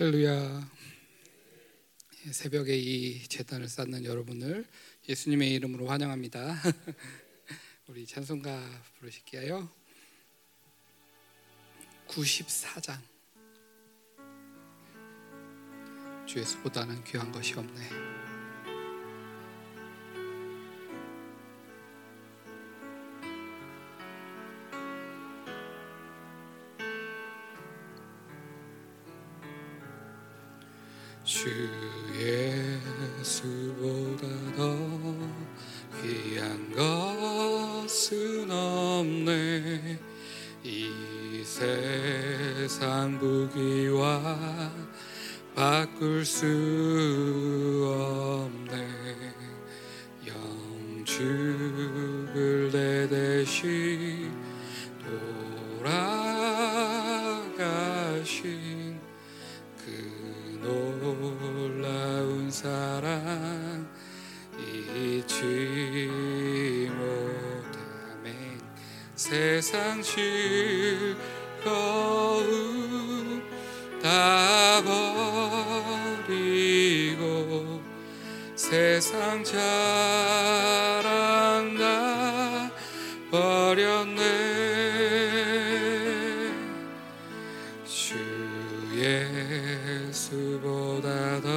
할렐루야. 새벽에 이 제단을 쌓는 여러분을 예수님의 이름으로 환영합니다. 우리 찬송가 부르실게요. 94장. 주 예수보다는 귀한 것이 없네. 주 예수보다 더 귀한 것은 없네. 이 세상 부귀와 바꿀 수 없네. 영주를 내 대신 돌아가신 놀라운 사랑 잊지 못하네. 세상 즐거움 다 버리고 세상 자랑 다 버렸네. 주 예수보다 더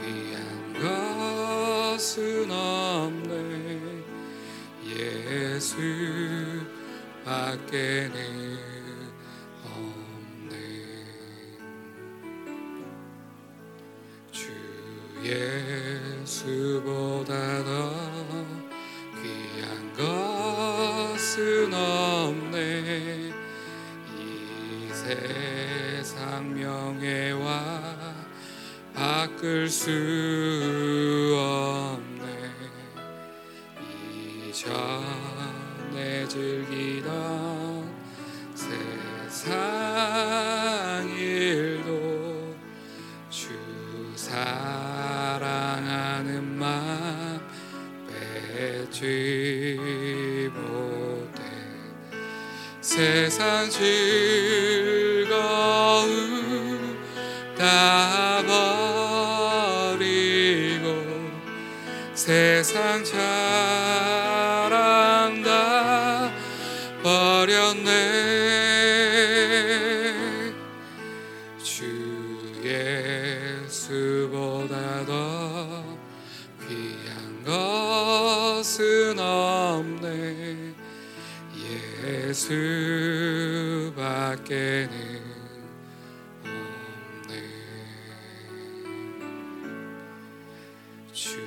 귀한 것은 없네. 예수 밖에는 없네. 주 예수보다 더 귀한 것은 없네. 이 세상 명예와 바꿀 수 없네. 이전에 즐기던 세상 일도 주 사랑하는 맘 빼지 못해. 세상 즐거움 다 버리고 세상 자랑 다 버렸네. 주 예수보다 더 귀한 것은 없네. 예수밖에는 없네. 주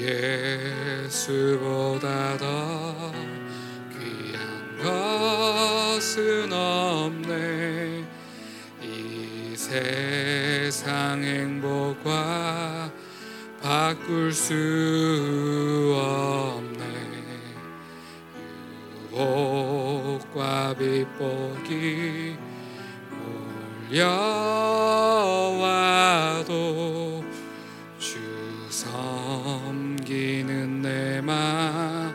예수보다 더 귀한 것은 없네. 이 세상 행복과 바꿀 수 없네. 유혹과 비복이 몰려와도 주 섬기는 내 맘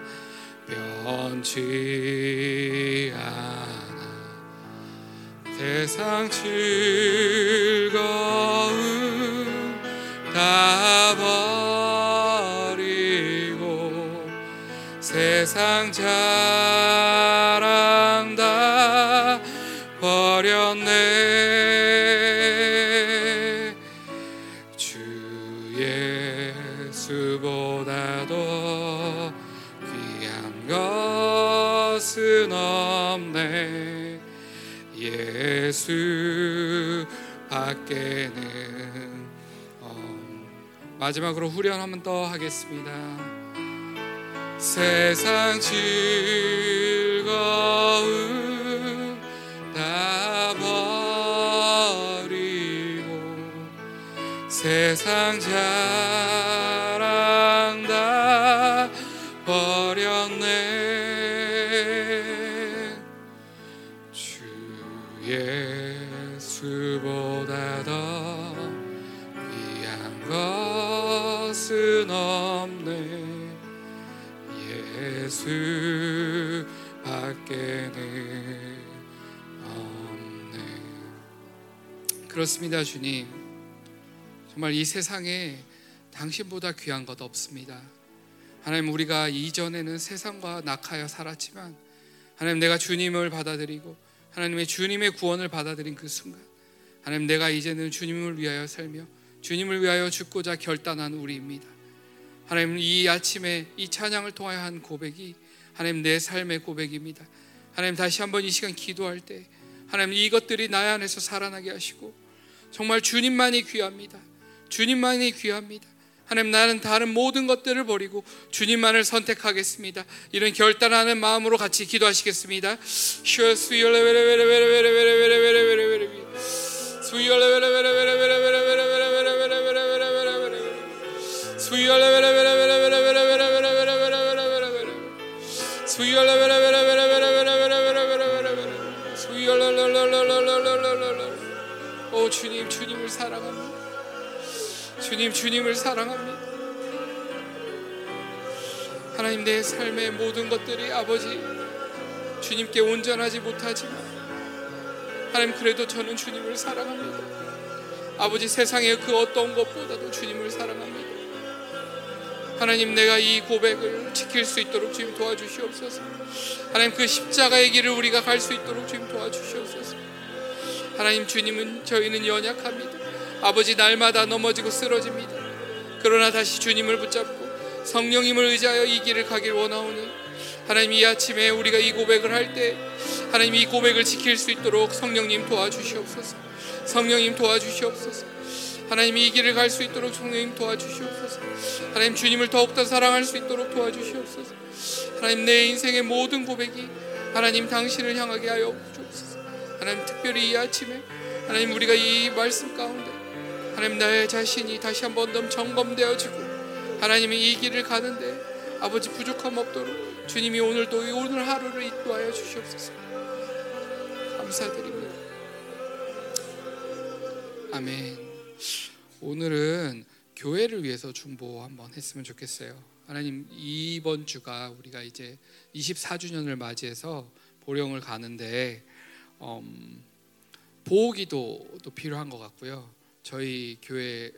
변치 않아. 세상 즐거움 다 버리고 세상 자랑 다 버렸네. 주 예수보다 더 귀한 것은 없네. 예수 밖에는 마지막으로 후렴 한번 더 하겠습니다. 세상 즐거움 다 버리고 세상 자랑 다 버렸네. 주 예수보다 더 귀한 것은 없네. 예수 밖에는 없네. 그렇습니다, 주님. 정말 이 세상에 당신보다 귀한 것 없습니다. 하나님, 우리가 이전에는 세상과 낙하여 살았지만 하나님, 내가 주님을 받아들이고 하나님의 주님의 구원을 받아들인 그 순간 하나님, 내가 이제는 주님을 위하여 살며 주님을 위하여 죽고자 결단한 우리입니다. 하나님, 이 아침에 이 찬양을 통하여 한 고백이 하나님, 내 삶의 고백입니다. 하나님, 다시 한번 이 시간 기도할 때 하나님, 이것들이 나의 안에서 살아나게 하시고 정말 주님만이 귀합니다. 주님만이 귀합니다. 하나님, 나는 다른 모든 것들을 버리고 주님만을 선택하겠습니다. 이런 결단하는 마음으로 같이 기도하시겠습니다. 오 주님, 주님을 사랑합니다. 주님, 주님을 사랑합니다. 하나님, 내 삶의 모든 것들이 아버지 주님께 온전하지 못하지만 하나님, 그래도 저는 주님을 사랑합니다. 아버지, 세상의 그 어떤 것보다도 주님을 사랑합니다. 하나님, 내가 이 고백을 지킬 수 있도록 주님 도와주시옵소서. 하나님, 그 십자가의 길을 우리가 갈 수 있도록 주님 도와주시옵소서. 하나님, 주님은 저희는 연약합니다. 아버지, 날마다 넘어지고 쓰러집니다. 그러나 다시 주님을 붙잡고 성령님을 의지하여 이 길을 가길 원하오니 하나님, 이 아침에 우리가 이 고백을 할 때 하나님, 이 고백을 지킬 수 있도록 성령님 도와주시옵소서. 성령님 도와주시옵소서. 하나님, 이 길을 갈 수 있도록 성령님 도와주시옵소서. 하나님, 주님을 더욱더 사랑할 수 있도록 도와주시옵소서. 하나님, 내 인생의 모든 고백이 하나님, 당신을 향하게 하여 주옵소서. 하나님, 특별히 이 아침에 하나님, 우리가 이 말씀 가운데 하나님, 나의 자신이 다시 한 번 더 점검되어지고 하나님이 이 길을 가는데 아버지 부족함 없도록 주님이 오늘도 오늘 하루를 인도하여 주시옵소서. 감사드립니다. 아멘. 오늘은 교회를 위해서 중보 한번 했으면 좋겠어요. 하나님, 이번 주가 우리가 이제 24주년을 맞이해서 보령을 가는데 보호기도도 필요한 것 같고요. 저희 교회에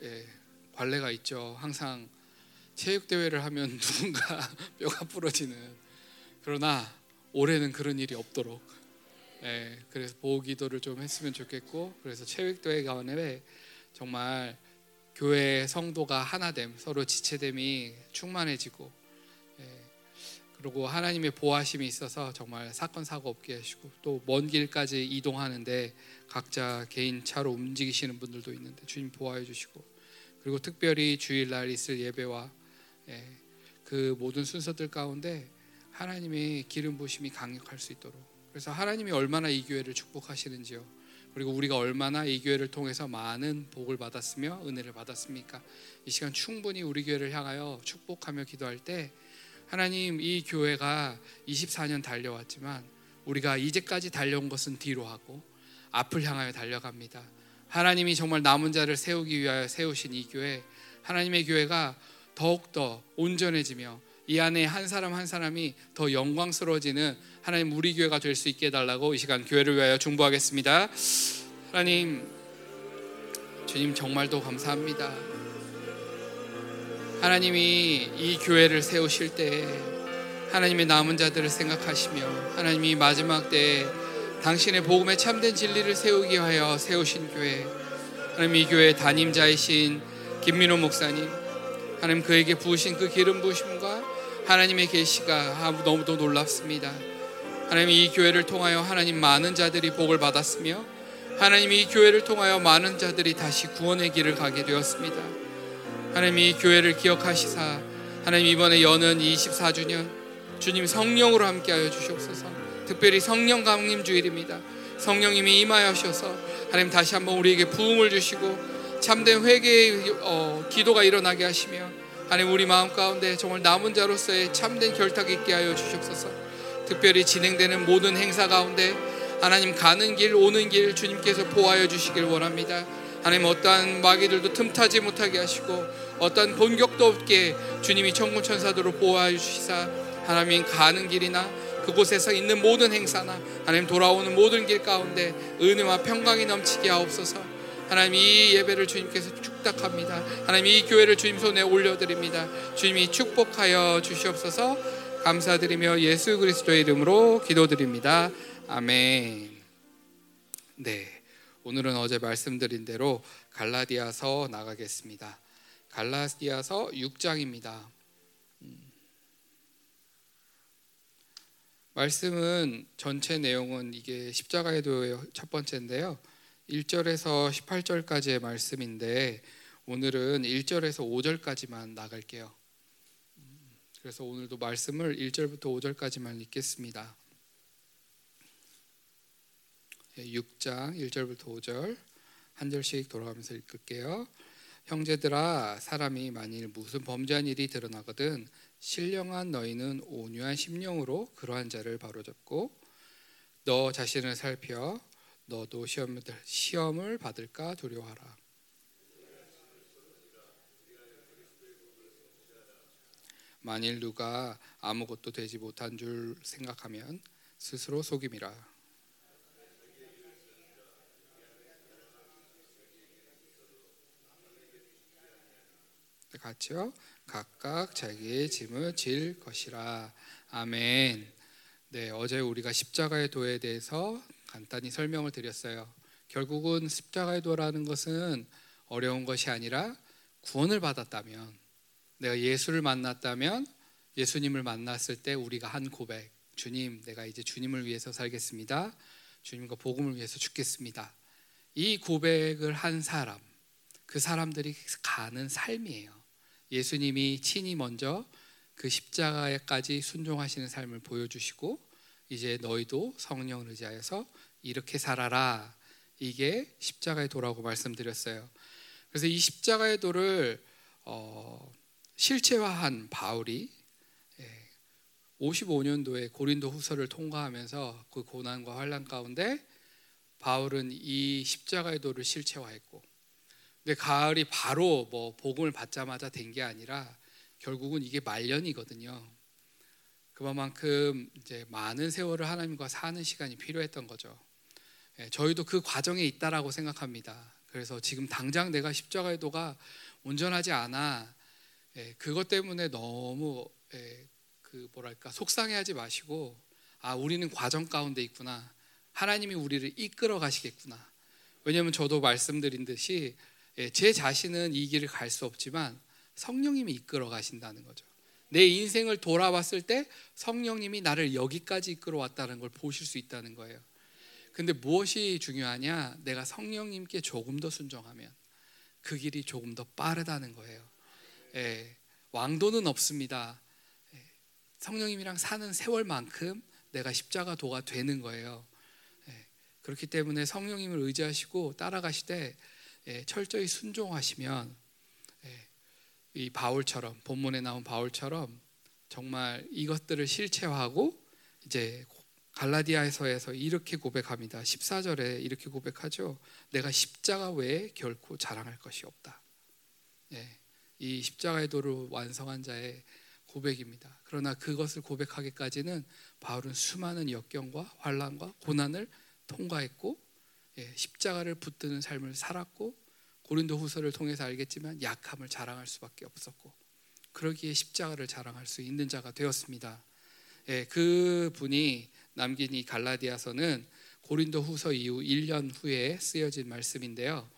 관례가 있죠. 항상 체육대회를 하면 누군가 뼈가 부러지는, 그러나 올해는 그런 일이 없도록 그래서 보호기도를 좀 했으면 좋겠고, 그래서 체육대회 가운데 정말 교회 성도가 하나됨, 서로 지체됨이 충만해지고 그리고 하나님의 보호하심이 있어서 정말 사건 사고 없게 하시고, 또 먼 길까지 이동하는데 각자 개인 차로 움직이시는 분들도 있는데 주님 보호해 주시고, 그리고 특별히 주일날 있을 예배와 그 모든 순서들 가운데 하나님의 기름 부심이 강력할 수 있도록, 그래서 하나님이 얼마나 이 교회를 축복하시는지요, 그리고 우리가 얼마나 이 교회를 통해서 많은 복을 받았으며 은혜를 받았습니까? 이 시간 충분히 우리 교회를 향하여 축복하며 기도할 때 하나님, 이 교회가 24년 달려왔지만 우리가 이제까지 달려온 것은 뒤로 하고 앞을 향하여 달려갑니다. 하나님이 정말 남은 자를 세우기 위하여 세우신 이 교회, 하나님의 교회가 더욱더 온전해지며 이 안에 한 사람 한 사람이 더 영광스러워지는 하나님, 우리 교회가 될 수 있게 해달라고 이 시간 교회를 위하여 중보하겠습니다. 하나님, 주님 정말 더 감사합니다. 하나님이 이 교회를 세우실 때 하나님의 남은 자들을 생각하시며 하나님이 마지막 때에 당신의 복음의 참된 진리를 세우기 하여 세우신 교회, 하나님 이 교회의 담임자이신 김민호 목사님, 하나님 그에게 부으신 그 기름 부으심과 하나님의 계시가 너무도 놀랍습니다. 하나님 이 교회를 통하여 하나님 많은 자들이 복을 받았으며 하나님 이 교회를 통하여 많은 자들이 다시 구원의 길을 가게 되었습니다. 하나님 이 교회를 기억하시사 하나님 이번에 여는 24주년 주님 성령으로 함께하여 주시옵소서. 특별히 성령 강림 주일입니다. 성령님이 임하여셔서 하나님 다시 한번 우리에게 부흥을 주시고 참된 회개의 기도가 일어나게 하시며 하나님 우리 마음 가운데 정말 남은 자로서의 참된 결탁이 있게 하여 주시옵소서. 특별히 진행되는 모든 행사 가운데 하나님 가는 길 오는 길 주님께서 보호하여 주시길 원합니다. 하나님 어떠한 마귀들도 틈타지 못하게 하시고 어떠한 본격도 없게 주님이 천군 천사들로 보호하여 주시사 하나님 가는 길이나 그곳에서 있는 모든 행사나 하나님 돌아오는 모든 길 가운데 은혜와 평강이 넘치게 하옵소서. 하나님 이 예배를 주님께서 축복합니다. 하나님 이 교회를 주님 손에 올려드립니다. 주님이 축복하여 주시옵소서. 감사드리며 예수 그리스도의 이름으로 기도드립니다. 아멘. 네, 오늘은 어제 말씀드린 대로 갈라디아서 나가겠습니다. 갈라디아서 6장입니다. 말씀은 전체 내용은 이게 십자가의 도의 첫 번째인데요, 1절에서 18절까지의 말씀인데 오늘은 1절에서 5절까지만 나갈게요. 그래서 오늘도 말씀을 1절부터 5절까지만 읽겠습니다. 6장 1절부터 5절 한 절씩 돌아가면서 읽을게요. 형제들아, 사람이 만일 무슨 범죄한 일이 드러나거든 신령한 너희는 온유한 심령으로 그러한 자를 바로잡고 너 자신을 살펴 너도 시험을 받을까 두려워하라. 만일 누가 아무것도 되지 못한 줄 생각하면 스스로 속임이라. 같이요. 각각 자기의 짐을 질 것이라. 아멘. 네, 어제 우리가 십자가의 도에 대해서 간단히 설명을 드렸어요. 결국은 십자가의 도라는 것은 어려운 것이 아니라 구원을 받았다면, 내가 예수를 만났다면, 예수님을 만났을 때 우리가 한 고백, 주님, 내가 이제 주님을 위해서 살겠습니다. 주님과 복음을 위해서 죽겠습니다. 이 고백을 한 사람, 그 사람들이 가는 삶이에요. 예수님이 친히 먼저 그 십자가에까지 순종하시는 삶을 보여주시고, 이제 너희도 성령을 의지하여서 이렇게 살아라, 이게 십자가의 도라고 말씀드렸어요. 그래서 이 십자가의 도를 실체화한 바울이 55년도에 고린도 후서를 통과하면서 그 고난과 환난 가운데 바울은 이 십자가의 도를 실체화했고, 근데 가을이 바로 뭐 복음을 받자마자 된 게 아니라 결국은 이게 말년이거든요. 그만큼 이제 많은 세월을 하나님과 사는 시간이 필요했던 거죠. 저희도 그 과정에 있다라고 생각합니다. 그래서 지금 당장 내가 십자가의 도가 온전하지 않아, 그것 때문에 너무 속상해하지 마시고, 아, 우리는 과정 가운데 있구나, 하나님이 우리를 이끌어 가시겠구나. 왜냐하면 저도 말씀드린 듯이 제 자신은 이 길을 갈 수 없지만 성령님이 이끌어 가신다는 거죠. 내 인생을 돌아봤을 때 성령님이 나를 여기까지 이끌어 왔다는 걸 보실 수 있다는 거예요. 근데 무엇이 중요하냐? 내가 성령님께 조금 더 순종하면 그 길이 조금 더 빠르다는 거예요. 왕도는 없습니다. 성령님이랑 사는 세월만큼 내가 십자가 도가 되는 거예요. 그렇기 때문에 성령님을 의지하시고 따라가시되 철저히 순종하시면, 이 바울처럼, 본문에 나온 바울처럼 정말 이것들을 실체화하고, 이제 갈라디아서에서 이렇게 고백합니다. 14절에 이렇게 고백하죠. 내가 십자가 외에 결코 자랑할 것이 없다. 이 십자가의 도를 완성한 자의 고백입니다. 그러나 그것을 고백하기까지는 바울은 수많은 역경과 환난과 고난을 통과했고, 십자가를 붙드는 삶을 살았고, 고린도 후서를 통해서 알겠지만 약함을 자랑할 수밖에 없었고, 그러기에 십자가를 자랑할 수 있는 자가 되었습니다. 그 분이 남긴 이 갈라디아서는 고린도 후서 이후 1년 후에 쓰여진 말씀인데요,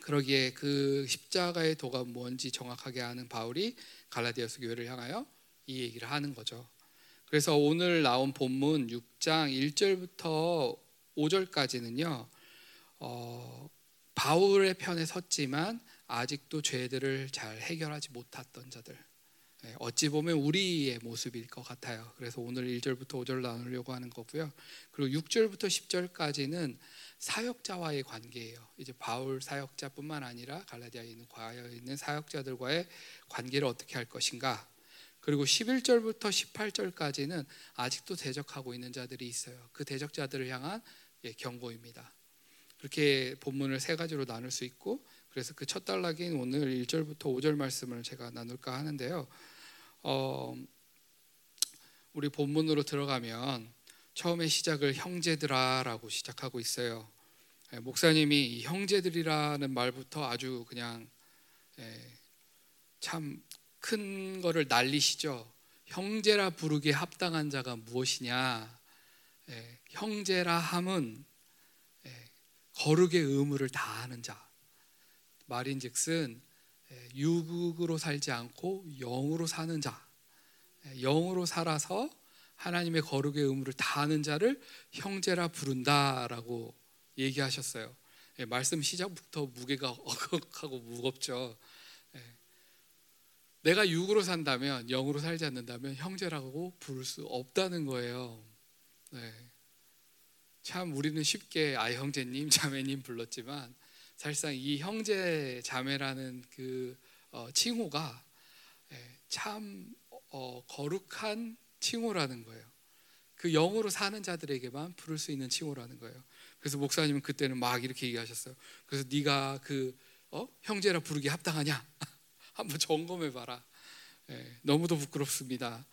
그러기에 그 십자가의 도가 뭔지 정확하게 아는 바울이 갈라디아서 교회를 향하여 이 얘기를 하는 거죠. 그래서 오늘 나온 본문 6장 1절부터 5절까지는요, 바울의 편에 섰지만 아직도 죄들을 잘 해결하지 못했던 자들, 어찌 보면 우리의 모습일 것 같아요. 그래서 오늘 1절부터 5절 나누려고 하는 거고요. 그리고 6절부터 10절까지는 사역자와의 관계예요. 이제 바울 사역자뿐만 아니라 갈라디아에 있는 사역자들과의 관계를 어떻게 할 것인가. 그리고 11절부터 18절까지는 아직도 대적하고 있는 자들이 있어요. 그 대적자들을 향한 경고입니다. 그렇게 본문을 세 가지로 나눌 수 있고, 그래서 그 첫 단락인 오늘 1절부터 5절 말씀을 제가 나눌까 하는데요, 우리 본문으로 들어가면 처음에 시작을 형제들아 라고 시작하고 있어요. 목사님이 형제들이라는 말부터 아주 그냥 참 큰 거를 날리시죠. 형제라 부르기에 합당한 자가 무엇이냐. 형제라 함은 거룩의 의무를 다하는 자, 말인즉슨 육으로 살지 않고 영으로 사는 자, 영으로 살아서 하나님의 거룩의 의무를 다하는 자를 형제라 부른다라고 얘기하셨어요. 말씀 시작부터 무게가 어긋하고 무겁죠. 내가 육으로 산다면, 영으로 살지 않는다면 형제라고 부를 수 없다는 거예요. 참 우리는 쉽게 형제님, 자매님 불렀지만 사실상 이 형제, 자매라는 그 칭호가 참 거룩한 칭호라는 거예요. 그 영으로 사는 자들에게만 부를 수 있는 칭호라는 거예요. 그래서 목사님은 그때는 막 이렇게 얘기하셨어요. 그래서 네가 그 형제라 부르기 합당하냐? 한번 점검해봐라. 너무도 부끄럽습니다.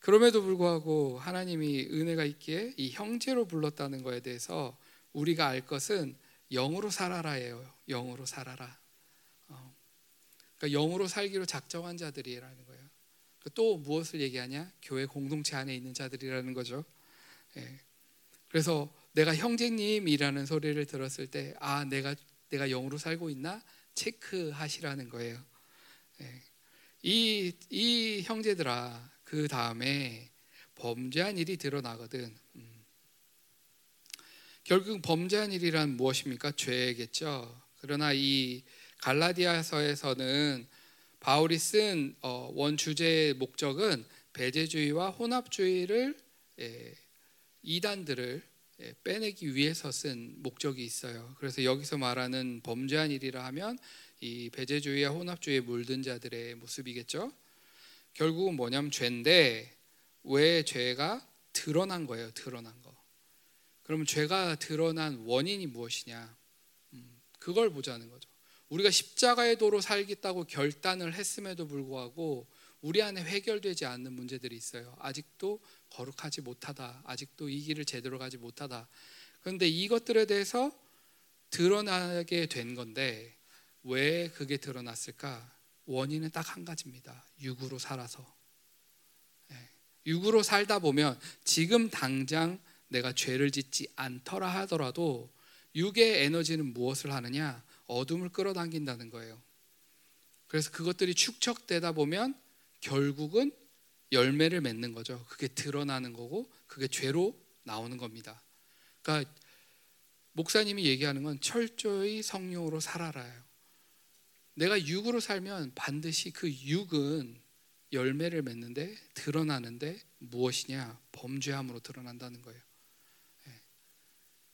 그럼에도 불구하고 하나님이 은혜가 있기에 이 형제로 불렀다는 거에 대해서 우리가 알 것은 영으로 살아라예요. 영으로 살아라. 그러니까 영으로 살기로 작정한 자들이라는 거예요. 또 무엇을 얘기하냐? 교회 공동체 안에 있는 자들이라는 거죠. 그래서 내가 형제님이라는 소리를 들었을 때 내가 영으로 살고 있나? 체크하시라는 거예요. 이 형제들아, 그 다음에 범죄한 일이 드러나거든. 결국 범죄한 일이란 무엇입니까? 죄겠죠. 그러나 이 갈라디아서에서는 바울이 쓴 원주제의 목적은 배제주의와 혼합주의를 이단들을 빼내기 위해서 쓴 목적이 있어요. 그래서 여기서 말하는 범죄한 일이라 하면 이 배제주의와 혼합주의에 물든 자들의 모습이겠죠. 결국은 뭐냐면 죄인데, 왜 죄가 드러난 거예요. 드러난 거. 그럼 죄가 드러난 원인이 무엇이냐, 그걸 보자는 거죠. 우리가 십자가의 도로 살겠다고 결단을 했음에도 불구하고 우리 안에 해결되지 않는 문제들이 있어요. 아직도 거룩하지 못하다, 아직도 이 길을 제대로 가지 못하다. 그런데 이것들에 대해서 드러나게 된 건데, 왜 그게 드러났을까? 원인은 딱 한 가지입니다. 육으로 살아서. 육으로 살다 보면 지금 당장 내가 죄를 짓지 않더라 하더라도 육의 에너지는 무엇을 하느냐? 어둠을 끌어당긴다는 거예요. 그래서 그것들이 축적되다 보면 결국은 열매를 맺는 거죠. 그게 드러나는 거고 그게 죄로 나오는 겁니다. 그러니까 목사님이 얘기하는 건 철저히 성령으로 살아라요. 내가 육으로 살면 반드시 그 육은 열매를 맺는데, 드러나는데 무엇이냐? 범죄함으로 드러난다는 거예요.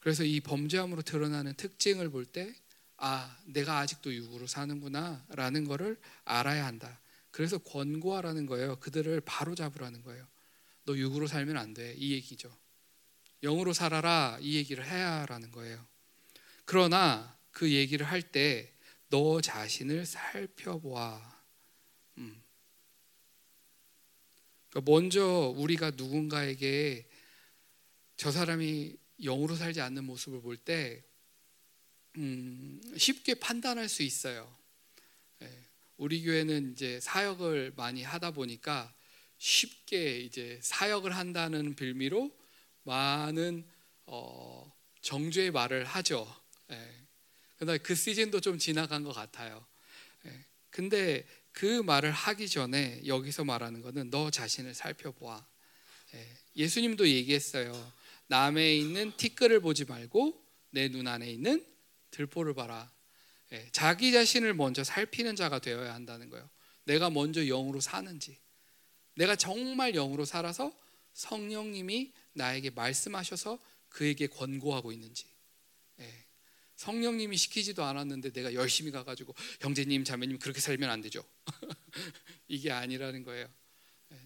그래서 이 범죄함으로 드러나는 특징을 볼 때 내가 아직도 육으로 사는구나 라는 거를 알아야 한다. 그래서 권고하라는 거예요. 그들을 바로 잡으라는 거예요. 너 육으로 살면 안 돼, 이 얘기죠. 영으로 살아라, 이 얘기를 해야 하라는 거예요. 그러나 그 얘기를 할 때 너 자신을 살펴보아. 그러니까 먼저 우리가 누군가에게 저 사람이 영으로 살지 않는 모습을 볼 때 쉽게 판단할 수 있어요. 우리 교회는 이제 사역을 많이 하다 보니까 쉽게 이제 사역을 한다는 빌미로 많은 정죄의 말을 하죠. 그런데 그 시즌도 좀 지나간 것 같아요. 근데 그 말을 하기 전에 여기서 말하는 거는 너 자신을 살펴보아. 예수님도 얘기했어요. 남에 있는 티끌을 보지 말고 내 눈 안에 있는 들보를 봐라. 자기 자신을 먼저 살피는 자가 되어야 한다는 거예요. 내가 먼저 영으로 사는지, 내가 정말 영으로 살아서 성령님이 나에게 말씀하셔서 그에게 권고하고 있는지, 성령님이 시키지도 않았는데 내가 열심히 가가지고 형제님, 자매님 그렇게 살면 안 되죠. 이게 아니라는 거예요.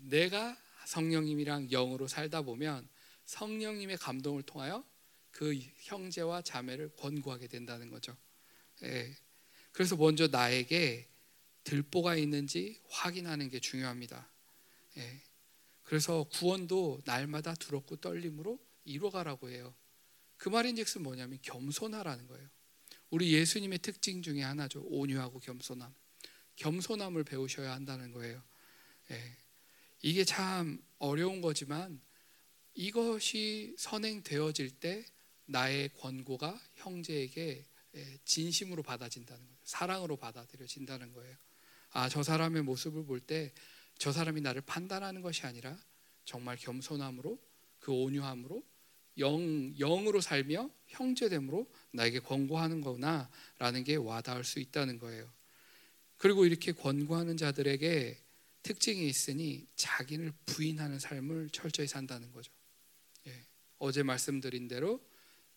내가 성령님이랑 영으로 살다 보면 성령님의 감동을 통하여 그 형제와 자매를 권고하게 된다는 거죠. 그래서 먼저 나에게 들보가 있는지 확인하는 게 중요합니다. 그래서 구원도 날마다 두렵고 떨림으로 이뤄가라고 해요. 그 말인즉슨 뭐냐면 겸손하라는 거예요. 우리 예수님의 특징 중에 하나죠. 온유하고 겸손함. 겸손함을 배우셔야 한다는 거예요. 예. 이게 참 어려운 거지만 이것이 선행되어질 때 나의 권고가 형제에게 진심으로 받아진다는 거예요. 사랑으로 받아들여진다는 거예요. 아, 저 사람의 모습을 볼 때 저 사람이 나를 판단하는 것이 아니라 정말 겸손함으로, 그 온유함으로, 영으로 살며 형제됨으로 나에게 권고하는 거구나 라는 게 와닿을 수 있다는 거예요. 그리고 이렇게 권고하는 자들에게 특징이 있으니 자기를 부인하는 삶을 철저히 산다는 거죠. 예. 어제 말씀드린 대로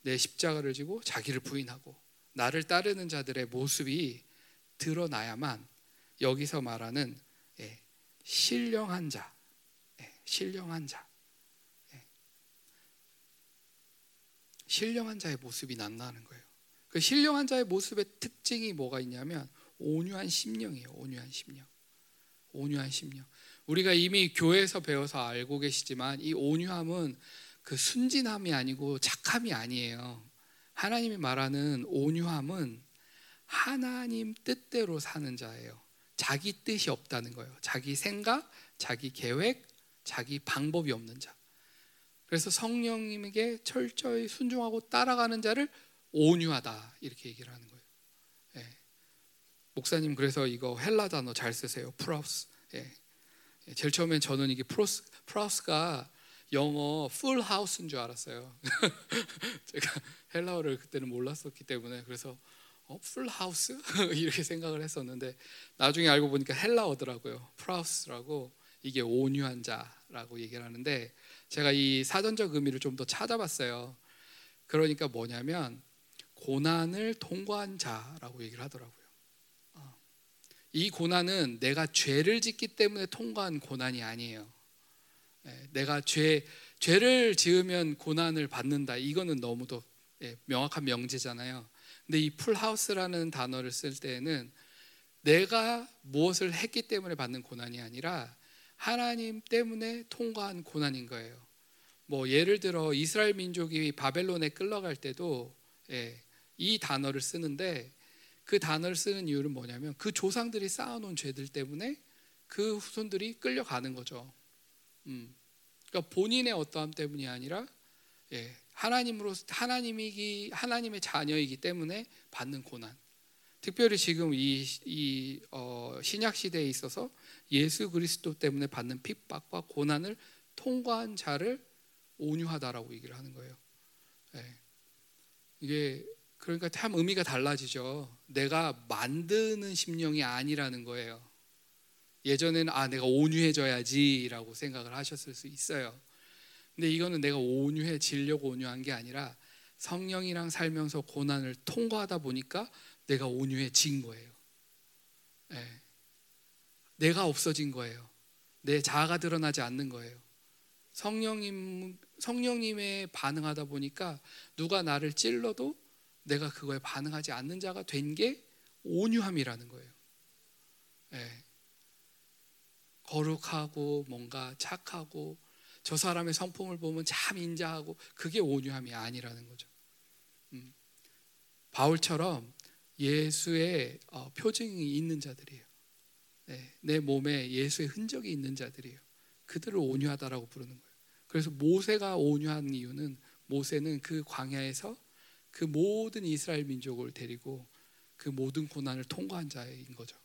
내 십자가를 지고 자기를 부인하고 나를 따르는 자들의 모습이 드러나야만 여기서 말하는 신령한 자, 신령한 자, 신령한 자의 모습이 나타나는 거예요. 그 신령한 자의 모습의 특징이 뭐가 있냐면 온유한 심령이에요. 온유한 심령. 온유한 심령. 우리가 이미 교회에서 배워서 알고 계시지만 이 온유함은 그 순진함이 아니고 착함이 아니에요. 하나님이 말하는 온유함은 하나님 뜻대로 사는 자예요. 자기 뜻이 없다는 거예요. 자기 생각, 자기 계획, 자기 방법이 없는 자. 그래서 성령님에게 철저히 순종하고 따라가는 자를 온유하다 이렇게 얘기를 하는 거예요. 예. 목사님 그래서 이거 헬라 단어 잘 쓰세요. 프라우스. 예. 제일 처음엔 저는 이게 프라우스가 영어 풀 하우스인 줄 알았어요. 제가 헬라어를 그때는 몰랐었기 때문에 그래서 풀 하우스? 이렇게 생각을 했었는데 나중에 알고 보니까 헬라어더라고요. 프라우스라고. 이게 온유한 자라고 얘기를 하는데 제가 이 사전적 의미를 좀 더 찾아봤어요. 그러니까 뭐냐면 고난을 통과한 자라고 얘기를 하더라고요. 이 고난은 내가 죄를 짓기 때문에 통과한 고난이 아니에요. 내가 죄를 지으면 고난을 받는다. 이거는 너무도 명확한 명제잖아요. 근데 이 풀하우스라는 단어를 쓸 때에는 내가 무엇을 했기 때문에 받는 고난이 아니라 하나님 때문에 통과한 고난인 거예요. 뭐 예를 들어 이스라엘 민족이 바벨론에 끌려갈 때도 이 단어를 쓰는데 그 단어를 쓰는 이유는 뭐냐면 그 조상들이 쌓아놓은 죄들 때문에 그 후손들이 끌려가는 거죠. 그러니까 본인의 어떠함 때문이 아니라 하나님의 자녀이기 때문에 받는 고난. 특별히 지금 이 신약 시대에 있어서 예수 그리스도 때문에 받는 핍박과 고난을 통과한 자를 온유하다라고 얘기를 하는 거예요. 예. 이게 그러니까 참 의미가 달라지죠. 내가 만드는 심령이 아니라는 거예요. 예전에는 내가 온유해져야지라고 생각을 하셨을 수 있어요. 근데 이거는 내가 온유해지려고 온유한 게 아니라 성령이랑 살면서 고난을 통과하다 보니까 내가 온유해진 거예요. 예. 내가 없어진 거예요. 내 자아가 드러나지 않는 거예요. 성령님에 반응하다 보니까 누가 나를 찔러도 내가 그거에 반응하지 않는 자가 된 게 온유함이라는 거예요. 예. 거룩하고 뭔가 착하고 저 사람의 성품을 보면 참 인자하고 그게 온유함이 아니라는 거죠. 바울처럼 예수의 표징이 있는 자들이에요. 내 몸에 예수의 흔적이 있는 자들이에요. 그들을 온유하다라고 부르는 거예요. 그래서 모세가 온유한 이유는 모세는 그 광야에서 그 모든 이스라엘 민족을 데리고 그 모든 고난을 통과한 자인 거죠.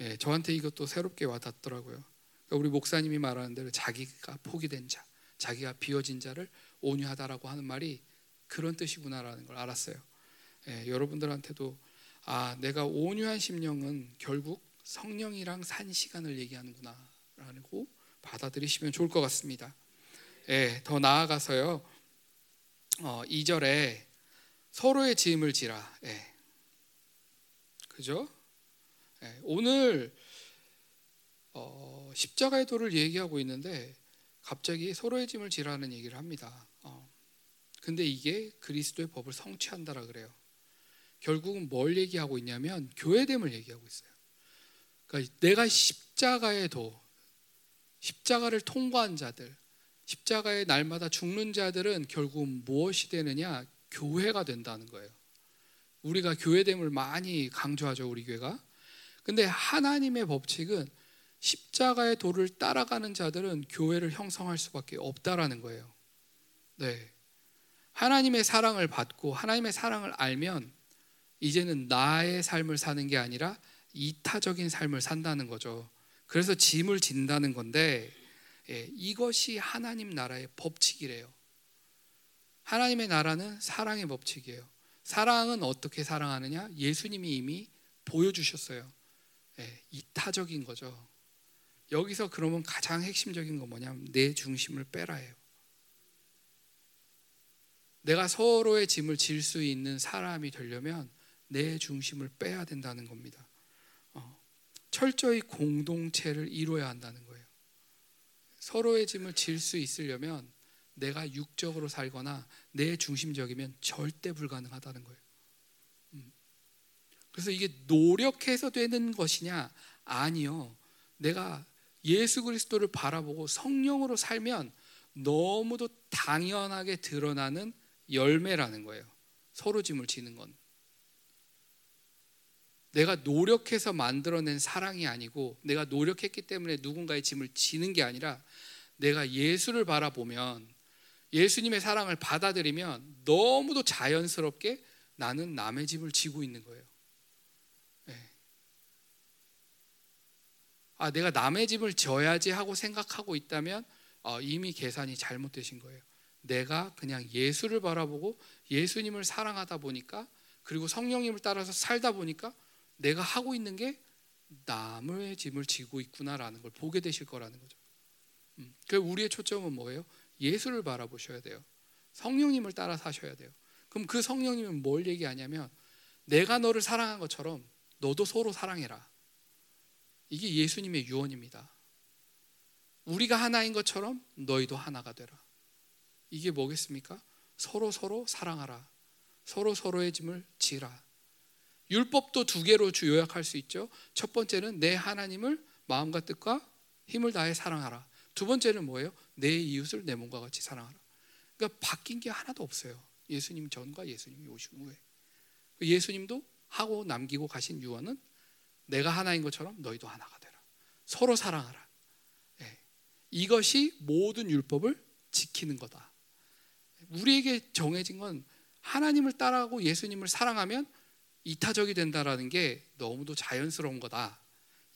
예, 저한테 이것도 새롭게 와닿더라고요. 그러니까 우리 목사님이 말하는 대로 자기가 포기된 자, 자기가 비워진 자를 온유하다라고 하는 말이 그런 뜻이구나라는 걸 알았어요. 예, 여러분들한테도 내가 온유한 심령은 결국 성령이랑 산 시간을 얘기하는구나 라고 받아들이시면 좋을 것 같습니다. 예, 더 나아가서요 2절에 서로의 짐을 지라. 예. 그죠? 예, 오늘 십자가의 도를 얘기하고 있는데 갑자기 서로의 짐을 지라는 얘기를 합니다. 근데 이게 그리스도의 법을 성취한다라 그래요. 결국은 뭘 얘기하고 있냐면 교회됨을 얘기하고 있어요. 그러니까 내가 십자가의 도, 십자가를 통과한 자들, 십자가의 날마다 죽는 자들은 결국 무엇이 되느냐? 교회가 된다는 거예요. 우리가 교회됨을 많이 강조하죠, 우리 교회가. 근데 하나님의 법칙은 십자가의 도를 따라가는 자들은 교회를 형성할 수밖에 없다라는 거예요. 네. 하나님의 사랑을 받고 하나님의 사랑을 알면 이제는 나의 삶을 사는 게 아니라 이타적인 삶을 산다는 거죠. 그래서 짐을 진다는 건데, 예, 이것이 하나님 나라의 법칙이래요. 하나님의 나라는 사랑의 법칙이에요. 사랑은 어떻게 사랑하느냐? 예수님이 이미 보여주셨어요. 예, 이타적인 거죠. 여기서 그러면 가장 핵심적인 건 뭐냐면 내 중심을 빼라예요. 내가 서로의 짐을 질 수 있는 사람이 되려면 내 중심을 빼야 된다는 겁니다. 철저히 공동체를 이루어야 한다는 거예요. 서로의 짐을 질 수 있으려면 내가 육적으로 살거나 내 중심적이면 절대 불가능하다는 거예요. 그래서 이게 노력해서 되는 것이냐? 아니요. 내가 예수 그리스도를 바라보고 성령으로 살면 너무도 당연하게 드러나는 열매라는 거예요. 서로 짐을 지는 건. 내가 노력해서 만들어낸 사랑이 아니고 내가 노력했기 때문에 누군가의 짐을 지는 게 아니라 내가 예수를 바라보면, 예수님의 사랑을 받아들이면 너무도 자연스럽게 나는 남의 짐을 지고 있는 거예요. 네. 아, 내가 남의 짐을 져야지 하고 생각하고 있다면 이미 계산이 잘못되신 거예요. 내가 그냥 예수를 바라보고 예수님을 사랑하다 보니까, 그리고 성령님을 따라서 살다 보니까 내가 하고 있는 게 남의 짐을 지고 있구나라는 걸 보게 되실 거라는 거죠. 그래서 우리의 초점은 뭐예요? 예수를 바라보셔야 돼요. 성령님을 따라 사셔야 돼요. 그럼 그 성령님은 뭘 얘기하냐면 내가 너를 사랑한 것처럼 너도 서로 사랑해라. 이게 예수님의 유언입니다. 우리가 하나인 것처럼 너희도 하나가 되라. 이게 뭐겠습니까? 서로 사랑하라. 서로의 짐을 지라. 율법도 두 개로 요약할 수 있죠. 첫 번째는 내 하나님을 마음과 뜻과 힘을 다해 사랑하라. 두 번째는 뭐예요? 내 이웃을 내 몸과 같이 사랑하라. 그러니까 바뀐 게 하나도 없어요. 예수님 전과 예수님이 오신 후에. 예수님도 하고 남기고 가신 유언은 내가 하나인 것처럼 너희도 하나가 되라. 서로 사랑하라. 예. 이것이 모든 율법을 지키는 거다. 우리에게 정해진 건 하나님을 따라하고 예수님을 사랑하면 이타적이 된다라는 게 너무도 자연스러운 거다.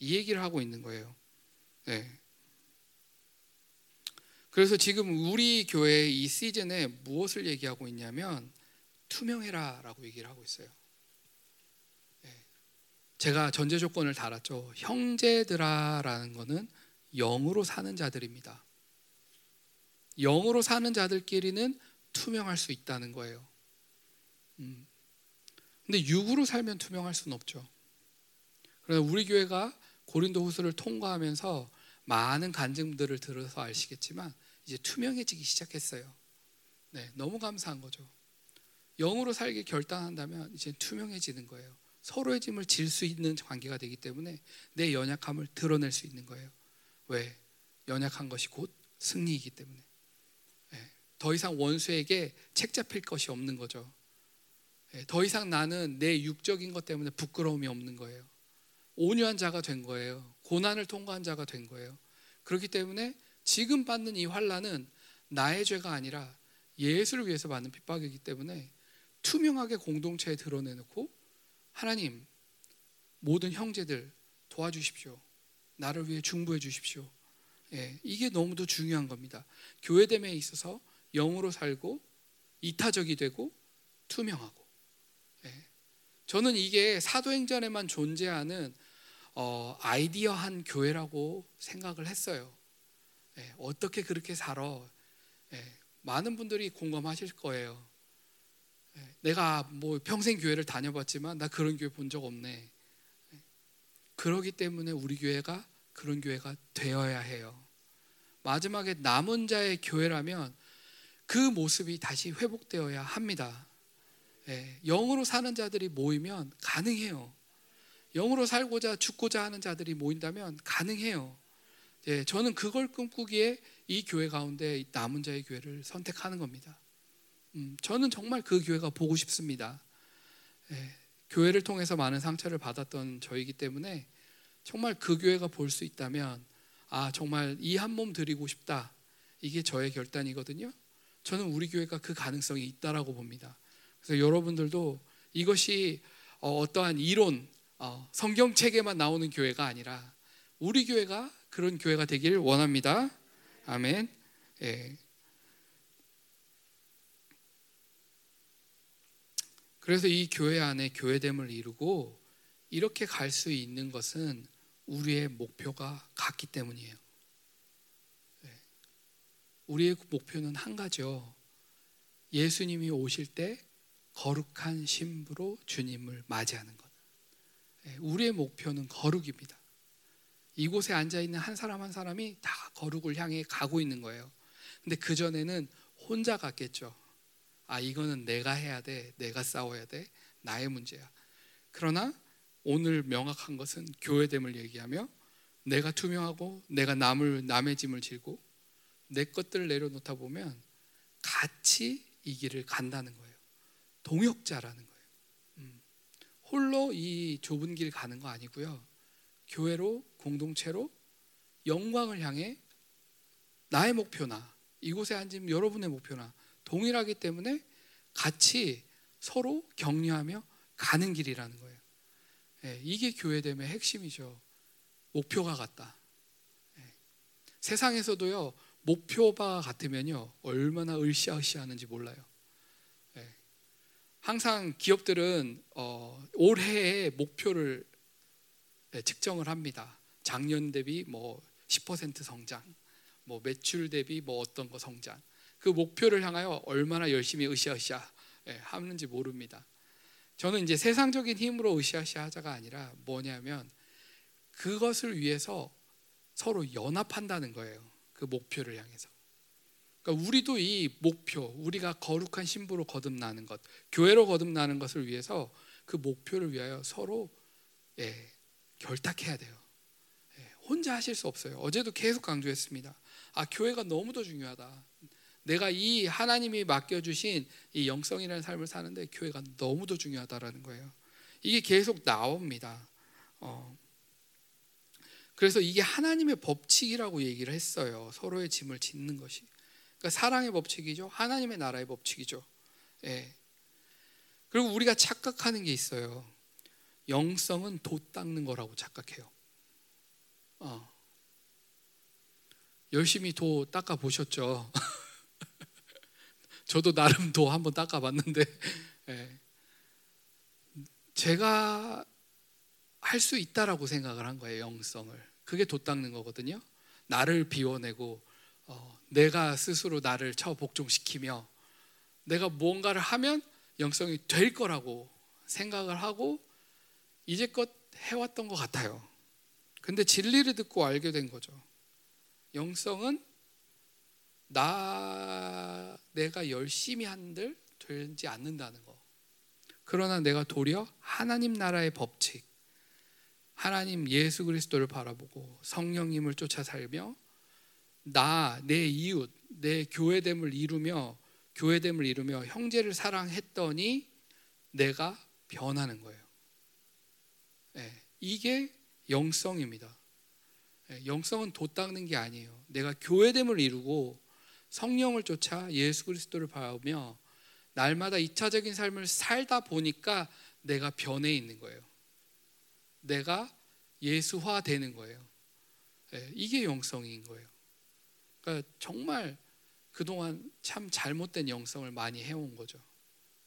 이 얘기를 하고 있는 거예요. 네. 그래서 지금 우리 교회 이 시즌에 무엇을 얘기하고 있냐면 투명해라 라고 얘기를 하고 있어요. 네. 제가 전제 조건을 달았죠. 형제들아 라는 거는 영으로 사는 자들입니다. 영으로 사는 자들끼리는 투명할 수 있다는 거예요. 근데 육으로 살면 투명할 수는 없죠. 그래서 우리 교회가 고린도 후서를 통과하면서 많은 간증들을 들어서 아시겠지만 이제 투명해지기 시작했어요. 네, 너무 감사한 거죠. 영으로 살기 결단한다면 이제 투명해지는 거예요. 서로의 짐을 질 수 있는 관계가 되기 때문에 내 연약함을 드러낼 수 있는 거예요. 왜? 연약한 것이 곧 승리이기 때문에. 네, 더 이상 원수에게 책 잡힐 것이 없는 거죠. 더 이상 나는 내 육적인 것 때문에 부끄러움이 없는 거예요. 온유한 자가 된 거예요. 고난을 통과한 자가 된 거예요. 그렇기 때문에 지금 받는 이 환난은 나의 죄가 아니라 예수를 위해서 받는 핍박이기 때문에 투명하게 공동체에 드러내놓고 하나님, 모든 형제들 도와주십시오. 나를 위해 중보해 주십시오. 예, 이게 너무도 중요한 겁니다. 교회됨에 있어서 영으로 살고 이타적이 되고 투명하고. 저는 이게 사도행전에만 존재하는 아이디어한 교회라고 생각을 했어요. 예, 어떻게 그렇게 살아? 예, 많은 분들이 공감하실 거예요. 예, 내가 뭐 평생 교회를 다녀봤지만 나 그런 교회 본 적 없네. 예, 그러기 때문에 우리 교회가 그런 교회가 되어야 해요. 마지막에 남은 자의 교회라면 그 모습이 다시 회복되어야 합니다. 예, 영으로 사는 자들이 모이면 가능해요. 영으로 살고자 죽고자 하는 자들이 모인다면 가능해요. 예, 저는 그걸 꿈꾸기에 이 교회 가운데 남은 자의 교회를 선택하는 겁니다. 저는 정말 그 교회가 보고 싶습니다. 예, 교회를 통해서 많은 상처를 받았던 저이기 때문에 정말 그 교회가 볼 수 있다면 아 정말 이 한 몸 드리고 싶다, 이게 저의 결단이거든요. 저는 우리 교회가 그 가능성이 있다라고 봅니다. 그래서 여러분들도 이것이 어떠한 이론, 성경책에만 나오는 교회가 아니라 우리 교회가 그런 교회가 되기를 원합니다. 아멘. 예. 그래서 이 교회 안에 교회됨을 이루고 이렇게 갈 수 있는 것은 우리의 목표가 같기 때문이에요. 우리의 목표는 한 가지요. 예수님이 오실 때 거룩한 신부로 주님을 맞이하는 것. 우리의 목표는 거룩입니다. 이곳에 앉아있는 한 사람 한 사람이 다 거룩을 향해 가고 있는 거예요. 근데 그전에는 혼자 갔겠죠. 아 이거는 내가 해야 돼, 내가 싸워야 돼, 나의 문제야. 그러나 오늘 명확한 것은 교회됨을 얘기하며 내가 투명하고 내가 남의 짐을 지고 내 것들을 내려놓다 보면 같이 이 길을 간다는 거예요. 동역자라는 거예요. 홀로 이 좁은 길 가는 거 아니고요. 교회로, 공동체로 영광을 향해 나의 목표나 이곳에 앉은 여러분의 목표나 동일하기 때문에 같이 서로 격려하며 가는 길이라는 거예요. 예, 이게 교회됨의 핵심이죠. 목표가 같다. 예. 세상에서도요. 목표가 같으면요 얼마나 으쌰으쌰하는지 몰라요. 예. 항상 기업들은 올해의 목표를 측정을 합니다. 작년 대비 뭐 10% 성장, 뭐 매출 대비 뭐 어떤 거 성장. 그 목표를 향하여 얼마나 열심히 으쌰으쌰 하는지 모릅니다. 저는 이제 세상적인 힘으로 으쌰으쌰 하자가 아니라 뭐냐면 그것을 위해서 서로 연합한다는 거예요. 그 목표를 향해서. 그러니까 우리도 이 목표, 우리가 거룩한 신부로 거듭나는 것, 교회로 거듭나는 것을 위해서 그 목표를 위하여 서로 결탁해야 돼요. 혼자 하실 수 없어요. 어제도 계속 강조했습니다. 아, 교회가 너무도 중요하다. 내가 이 하나님이 맡겨주신 이 영성이라는 삶을 사는데 교회가 너무도 중요하다라는 거예요. 이게 계속 나옵니다. 그래서 이게 하나님의 법칙이라고 얘기를 했어요. 서로의 짐을 짓는 것이. 그러니까 사랑의 법칙이죠. 하나님의 나라의 법칙이죠. 예. 그리고 우리가 착각하는 게 있어요. 영성은 돛 닦는 거라고 착각해요. 열심히 도 닦아 보셨죠? 저도 나름 도 한번 닦아봤는데 예. 제가 할 수 있다라고 생각을 한 거예요. 영성을. 그게 돛 닦는 거거든요. 나를 비워내고 내가 스스로 나를 처복종시키며 내가 뭔가를 하면 영성이 될 거라고 생각을 하고 이제껏 해왔던 것 같아요. 근데 진리를 듣고 알게 된 거죠. 영성은 내가 열심히 한들 되지 않는다는 거. 그러나 내가 도리어 하나님 나라의 법칙, 하나님 예수 그리스도를 바라보고 성령님을 쫓아 살며 내 이웃, 내 교회됨을 이루며 형제를 사랑했더니 내가 변하는 거예요. 네, 이게 영성입니다. 네, 영성은 돛 닦는 게 아니에요. 내가 교회됨을 이루고 성령을 쫓아 예수 그리스도를 바라보며 날마다 이차적인 삶을 살다 보니까 내가 변해 있는 거예요. 내가 예수화 되는 거예요. 네, 이게 영성인 거예요. 그러니까 정말 그동안 참 잘못된 영성을 많이 해온 거죠.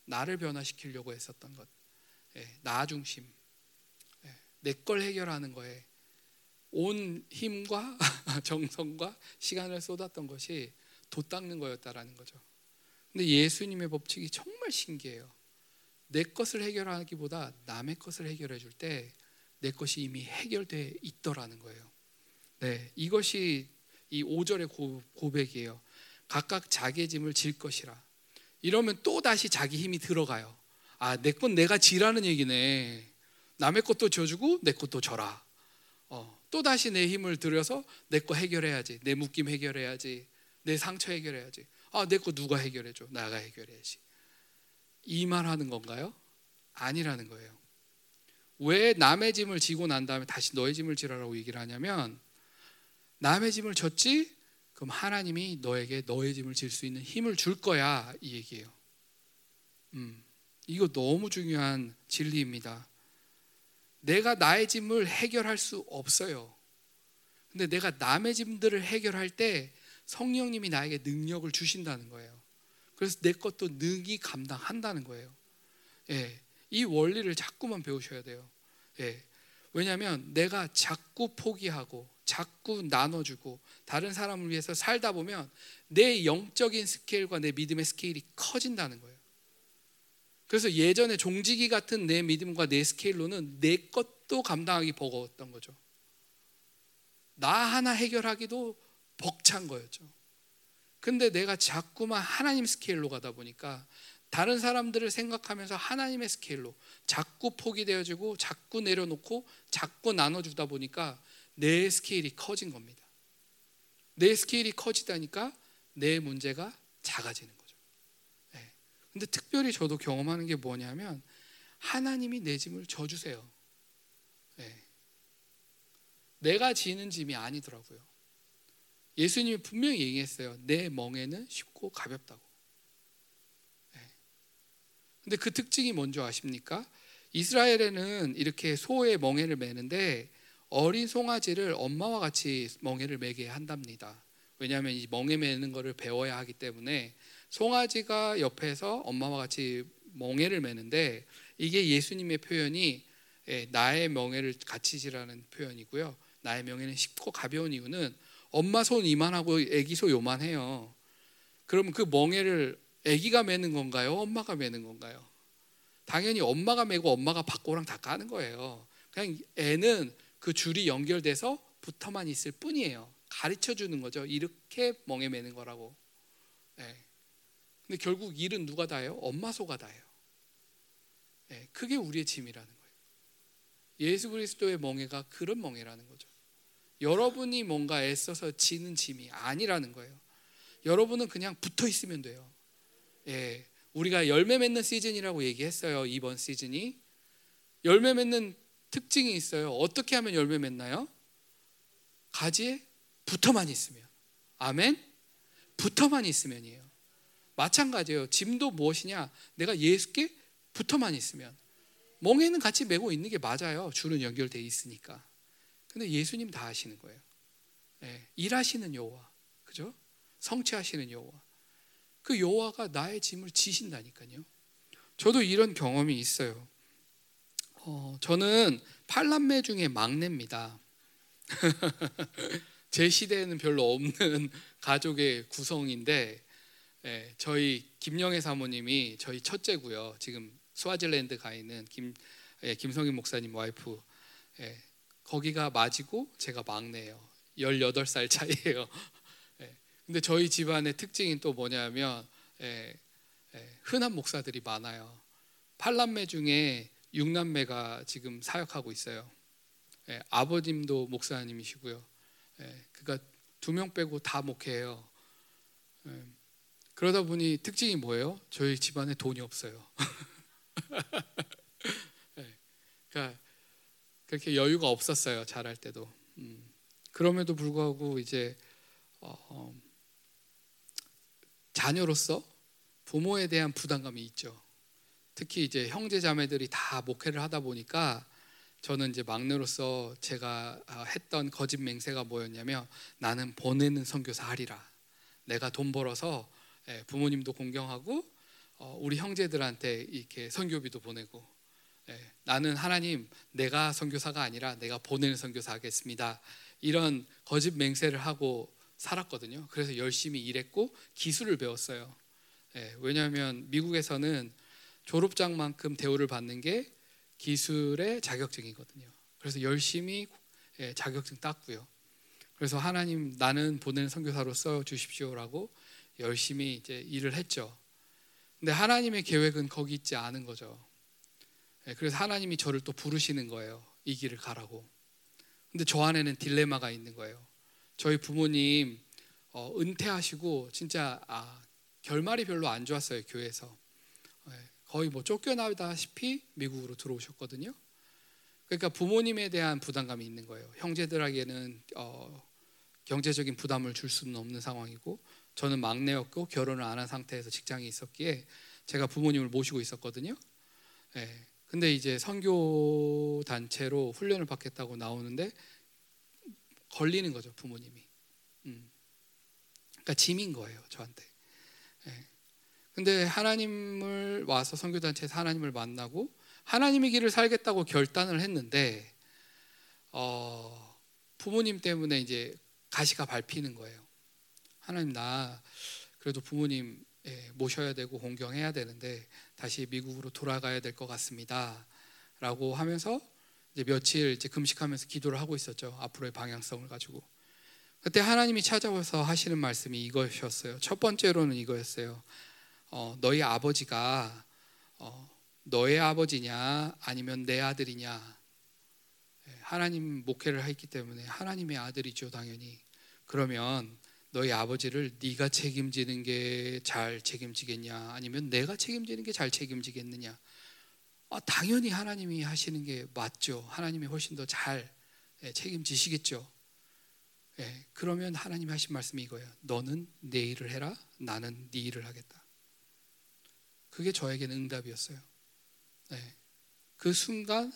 나를 변화시키려고 했었던 것. 네, 나 중심. 네, 내 걸 해결하는 거에 온 힘과 정성과 시간을 쏟았던 것이 돛 닦는 거였다라는 거죠. 근데 예수님의 법칙이 정말 신기해요. 내 것을 해결하기보다 남의 것을 해결해 줄 때 내 것이 이미 해결돼 있더라는 거예요. 네, 이것이 이 5절의 고백이에요. 각각 자기의 짐을 질 것이라. 이러면 또 다시 자기 힘이 들어가요. 아, 내 건 내가 지라는 얘기네. 남의 것도 져주고 내 것도 져라. 또다시 내 힘을 들여서 내 거 해결해야지, 내 묶임 해결해야지, 내 상처 해결해야지, 아, 내 거 누가 해결해줘, 나가 해결해야지, 이 말 하는 건가요? 아니라는 거예요. 왜 남의 짐을 지고 난 다음에 다시 너의 짐을 지라라고 얘기를 하냐면, 남의 짐을 졌지? 그럼 하나님이 너에게 너의 짐을 질 수 있는 힘을 줄 거야, 이 얘기예요. 이거 너무 중요한 진리입니다. 내가 나의 짐을 해결할 수 없어요. 근데 내가 남의 짐들을 해결할 때 성령님이 나에게 능력을 주신다는 거예요. 그래서 내 것도 능히 감당한다는 거예요. 예, 이 원리를 자꾸만 배우셔야 돼요. 예, 왜냐하면 내가 자꾸 포기하고 자꾸 나눠주고 다른 사람을 위해서 살다 보면 내 영적인 스케일과 내 믿음의 스케일이 커진다는 거예요. 그래서 예전에 종지기 같은 내 믿음과 내 스케일로는 내 것도 감당하기 버거웠던 거죠. 나 하나 해결하기도 벅찬 거였죠. 근데 내가 자꾸만 하나님 스케일로 가다 보니까 다른 사람들을 생각하면서 하나님의 스케일로 자꾸 포기되어지고 자꾸 내려놓고 자꾸 나눠주다 보니까 내 스케일이 커진 겁니다. 내 스케일이 커지다니까 내 문제가 작아지는 거죠. 네. 근데 특별히 저도 경험하는 게 뭐냐면, 하나님이 내 짐을 져주세요. 네. 내가 지는 짐이 아니더라고요. 예수님이 분명히 얘기했어요. 내 멍에는 쉽고 가볍다고. 네. 근데 그 특징이 뭔지 아십니까? 이스라엘에는 이렇게 소의 멍에를 매는데 어린 송아지를 엄마와 같이 멍에를 매게 한답니다. 왜냐하면 이 멍에 매는 거를 배워야 하기 때문에 송아지가 옆에서 엄마와 같이 멍에를 매는데, 이게 예수님의 표현이 나의 멍에를 같이 지라는 표현이고요. 나의 멍에는 쉽고 가벼운 이유는 엄마 손 이만하고 애기 손 요만해요. 그럼 그 멍에를 애기가 매는 건가요? 엄마가 매는 건가요? 당연히 엄마가 매고 엄마가 밖고랑 다 까는 거예요. 그냥 애는 그 줄이 연결돼서 붙어만 있을 뿐이에요. 가르쳐주는 거죠. 이렇게 멍에 매는 거라고. 네. 근데 결국 일은 누가 다 해요? 엄마 소가 다 해요. 네. 그게 우리의 짐이라는 거예요. 예수 그리스도의 멍에가 그런 멍에라는 거죠. 여러분이 뭔가 애써서 지는 짐이 아니라는 거예요. 여러분은 그냥 붙어 있으면 돼요. 네. 우리가 열매 맺는 시즌이라고 얘기했어요. 이번 시즌이. 열매 맺는 특징이 있어요. 어떻게 하면 열매 맺나요? 가지에 붙어만 있으면. 아멘? 붙어만 있으면이에요. 마찬가지예요. 짐도 무엇이냐? 내가 예수께 붙어만 있으면. 멍에는 같이 메고 있는 게 맞아요. 줄은 연결되어 있으니까. 근데 예수님 다 아시는 거예요. 예, 일하시는 여호와, 그죠? 성취하시는 여호와. 그 여호와가 나의 짐을 지신다니까요. 저도 이런 경험이 있어요. 저는 8남매 중에 막내입니다. 제 시대에는 별로 없는 가족의 구성인데, 예, 저희 김영애 사모님이 저희 첫째고요. 지금 스와질랜드 가 있는 김성인 목사님 와이프, 예, 거기가 맞이고 제가 막내예요. 18살 차이예요. 예, 근데 저희 집안의 특징이 또 뭐냐면, 흔한 목사들이 많아요. 8남매 중에 6남매가 지금 사역하고 있어요. 예, 아버님도 목사님이시고요. 예, 그러니까 2명 빼고 다 목회해요. 예, 그러다 보니 특징이 뭐예요? 저희 집안에 돈이 없어요. 예, 그러니까 그렇게 여유가 없었어요. 잘할 때도. 그럼에도 불구하고 이제 자녀로서 부모에 대한 부담감이 있죠. 특히 이제 형제 자매들이 다 목회를 하다 보니까 저는 이제 막내로서 제가 했던 거짓 맹세가 뭐였냐면, 나는 보내는 선교사 하리라. 내가 돈 벌어서 부모님도 공경하고 우리 형제들한테 이렇게 선교비도 보내고, 나는 하나님 내가 선교사가 아니라 내가 보내는 선교사 하겠습니다. 이런 거짓 맹세를 하고 살았거든요. 그래서 열심히 일했고 기술을 배웠어요. 왜냐하면 미국에서는 졸업장만큼 대우를 받는 게 기술의 자격증이거든요. 그래서 열심히 자격증 땄고요. 그래서 하나님 나는 보내는 선교사로서 주십시오라고 열심히 이제 일을 했죠. 근데 하나님의 계획은 거기 있지 않은 거죠. 그래서 하나님이 저를 또 부르시는 거예요. 이 길을 가라고. 근데 저 안에는 딜레마가 있는 거예요. 저희 부모님 은퇴하시고 진짜 결말이 별로 안 좋았어요. 교회에서 거의 뭐 쫓겨나다시피 미국으로 들어오셨거든요. 그러니까 부모님에 대한 부담감이 있는 거예요. 형제들에게는 경제적인 부담을 줄 수는 없는 상황이고, 저는 막내였고 결혼을 안 한 상태에서 직장이 있었기에 제가 부모님을 모시고 있었거든요. 근데 이제 선교 단체로 훈련을 받겠다고 나오는데 걸리는 거죠, 부모님이. 그러니까 짐인 거예요, 저한테. 근데 하나님을 와서 선교 단체에서 하나님을 만나고 하나님의 길을 살겠다고 결단을 했는데 부모님 때문에 이제 가시가 밟히는 거예요. 하나님, 나 그래도 부모님 모셔야 되고 공경해야 되는데 다시 미국으로 돌아가야 될 것 같습니다 라고 하면서 이제 며칠 이제 금식하면서 기도를 하고 있었죠. 앞으로의 방향성을 가지고. 그때 하나님이 찾아와서 하시는 말씀이 이것이었어요. 첫 번째로는 이거였어요. 너희 아버지가 너의 아버지냐 아니면 내 아들이냐. 하나님 목회를 했기 때문에 하나님의 아들이죠, 당연히. 그러면 너희 아버지를 네가 책임지는 게 잘 책임지겠냐 아니면 내가 책임지는 게 잘 책임지겠느냐. 당연히 하나님이 하시는 게 맞죠. 하나님이 훨씬 더 잘 책임지시겠죠. 그러면 하나님이 하신 말씀이 이거예요. 너는 내 일을 해라, 나는 네 일을 하겠다. 그게 저에게는 응답이었어요. 그 순간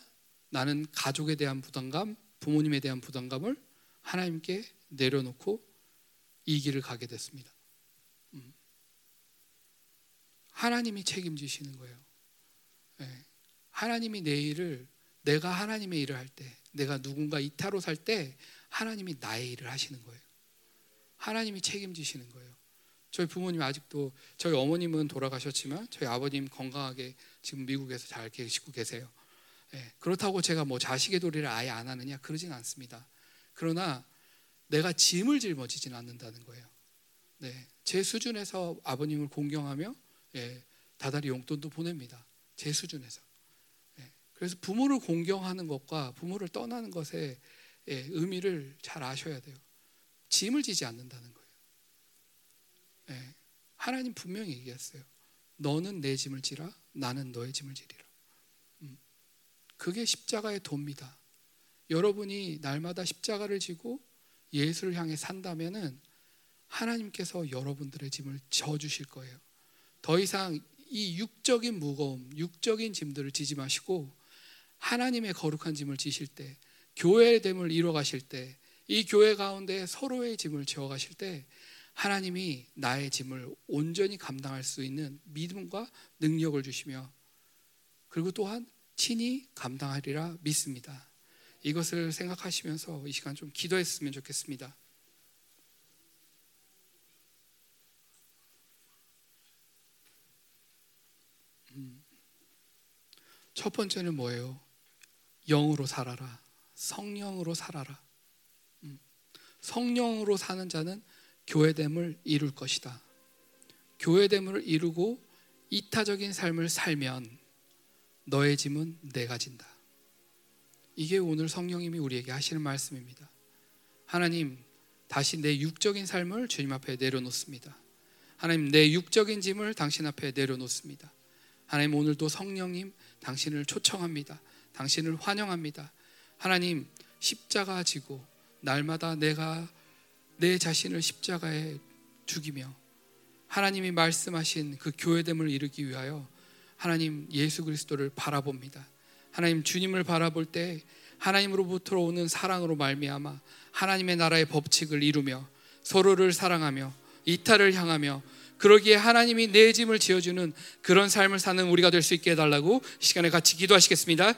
나는 가족에 대한 부담감, 부모님에 대한 부담감을 하나님께 내려놓고 이 길을 가게 됐습니다. 하나님이 책임지시는 거예요. 하나님이 내 일을, 내가 하나님의 일을 할 때, 내가 누군가 이타로 살 때 하나님이 나의 일을 하시는 거예요. 하나님이 책임지시는 거예요. 저희 부모님 아직도, 저희 어머님은 돌아가셨지만 저희 아버님 건강하게 지금 미국에서 잘 계시고 계세요. 그렇다고 제가 뭐 자식의 도리를 아예 안 하느냐, 그러진 않습니다. 그러나 내가 짐을 짊어지진 않는다는 거예요. 제 수준에서 아버님을 공경하며 다달이 용돈도 보냅니다. 제 수준에서. 그래서 부모를 공경하는 것과 부모를 떠나는 것의 의미를 잘 아셔야 돼요. 짐을 지지 않는다는 거예요. 하나님 분명히 얘기했어요. 너는 내 짐을 지라, 나는 너의 짐을 지리라. 그게 십자가의 도입니다. 여러분이 날마다 십자가를 지고 예수를 향해 산다면은 하나님께서 여러분들의 짐을 져주실 거예요. 더 이상 이 육적인 무거움, 육적인 짐들을 지지 마시고 하나님의 거룩한 짐을 지실 때, 교회의 됨을 이뤄가실 때, 이 교회 가운데 서로의 짐을 지어가실 때 하나님이 나의 짐을 온전히 감당할 수 있는 믿음과 능력을 주시며, 그리고 또한 친히 감당하리라 믿습니다. 이것을 생각하시면서 이 시간 좀 기도했으면 좋겠습니다. 첫 번째는 뭐예요? 영으로 살아라. 성령으로 살아라. 성령으로 사는 자는 교회됨을 이룰 것이다. 교회됨을 이루고 이타적인 삶을 살면 너의 짐은 내가 진다. 이게 오늘 성령님이 우리에게 하시는 말씀입니다. 하나님, 다시 내 육적인 삶을 주님 앞에 내려놓습니다. 하나님, 내 육적인 짐을 당신 앞에 내려놓습니다. 하나님, 오늘도 성령님, 당신을 초청합니다. 당신을 환영합니다. 하나님, 십자가 지고 날마다 내가 내 자신을 십자가에 죽이며 하나님이 말씀하신 그 교회됨을 이루기 위하여 하나님 예수 그리스도를 바라봅니다. 하나님, 주님을 바라볼 때 하나님으로부터 오는 사랑으로 말미암아 하나님의 나라의 법칙을 이루며 서로를 사랑하며 이타를 향하며, 그러기에 하나님이 내 짐을 지어주는 그런 삶을 사는 우리가 될 수 있게 해달라고 시간에 같이 기도하시겠습니다.